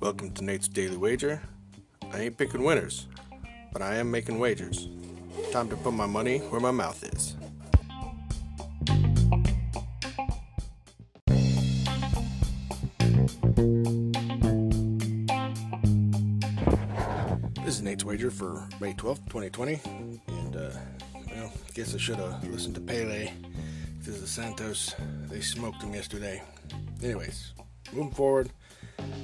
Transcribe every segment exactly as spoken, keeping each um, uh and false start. Welcome to Nate's Daily Wager. I ain't picking winners, but I am making wagers. Time to put my money where my mouth is. This is Nate's Wager for May twelfth, twenty twenty. And, uh, well, I guess I should have listened to Pele. This is the Santos. They smoked him yesterday. Anyways, moving forward.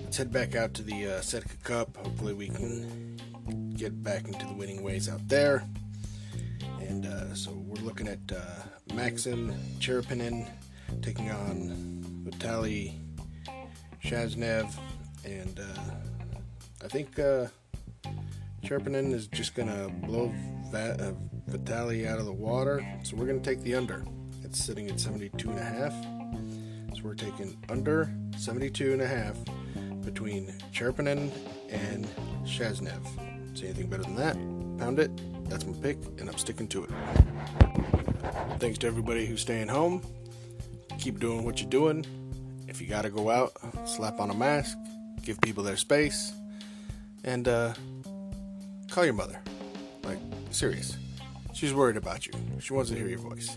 Let's head back out to the uh, Setka Cup. Hopefully we can get back into the winning ways out there. And uh, so we're looking at uh, Maxim Cherpinin taking on Vitaly Shaznev. And uh, I think uh, Cherpinin is just going to blow Va- uh, Vitaly out of the water. So we're going to take the under. It's sitting at seventy-two and a half. So we're taking under seventy-two and a half. Between Cherpinin and Shaznev. See anything better than that? Pound it. That's my pick, and I'm sticking to it. Thanks to everybody who's staying home. Keep doing what you're doing. If you gotta go out, slap on a mask, give people their space, and uh, call your mother. Like, serious. She's worried about you. She wants to hear your voice.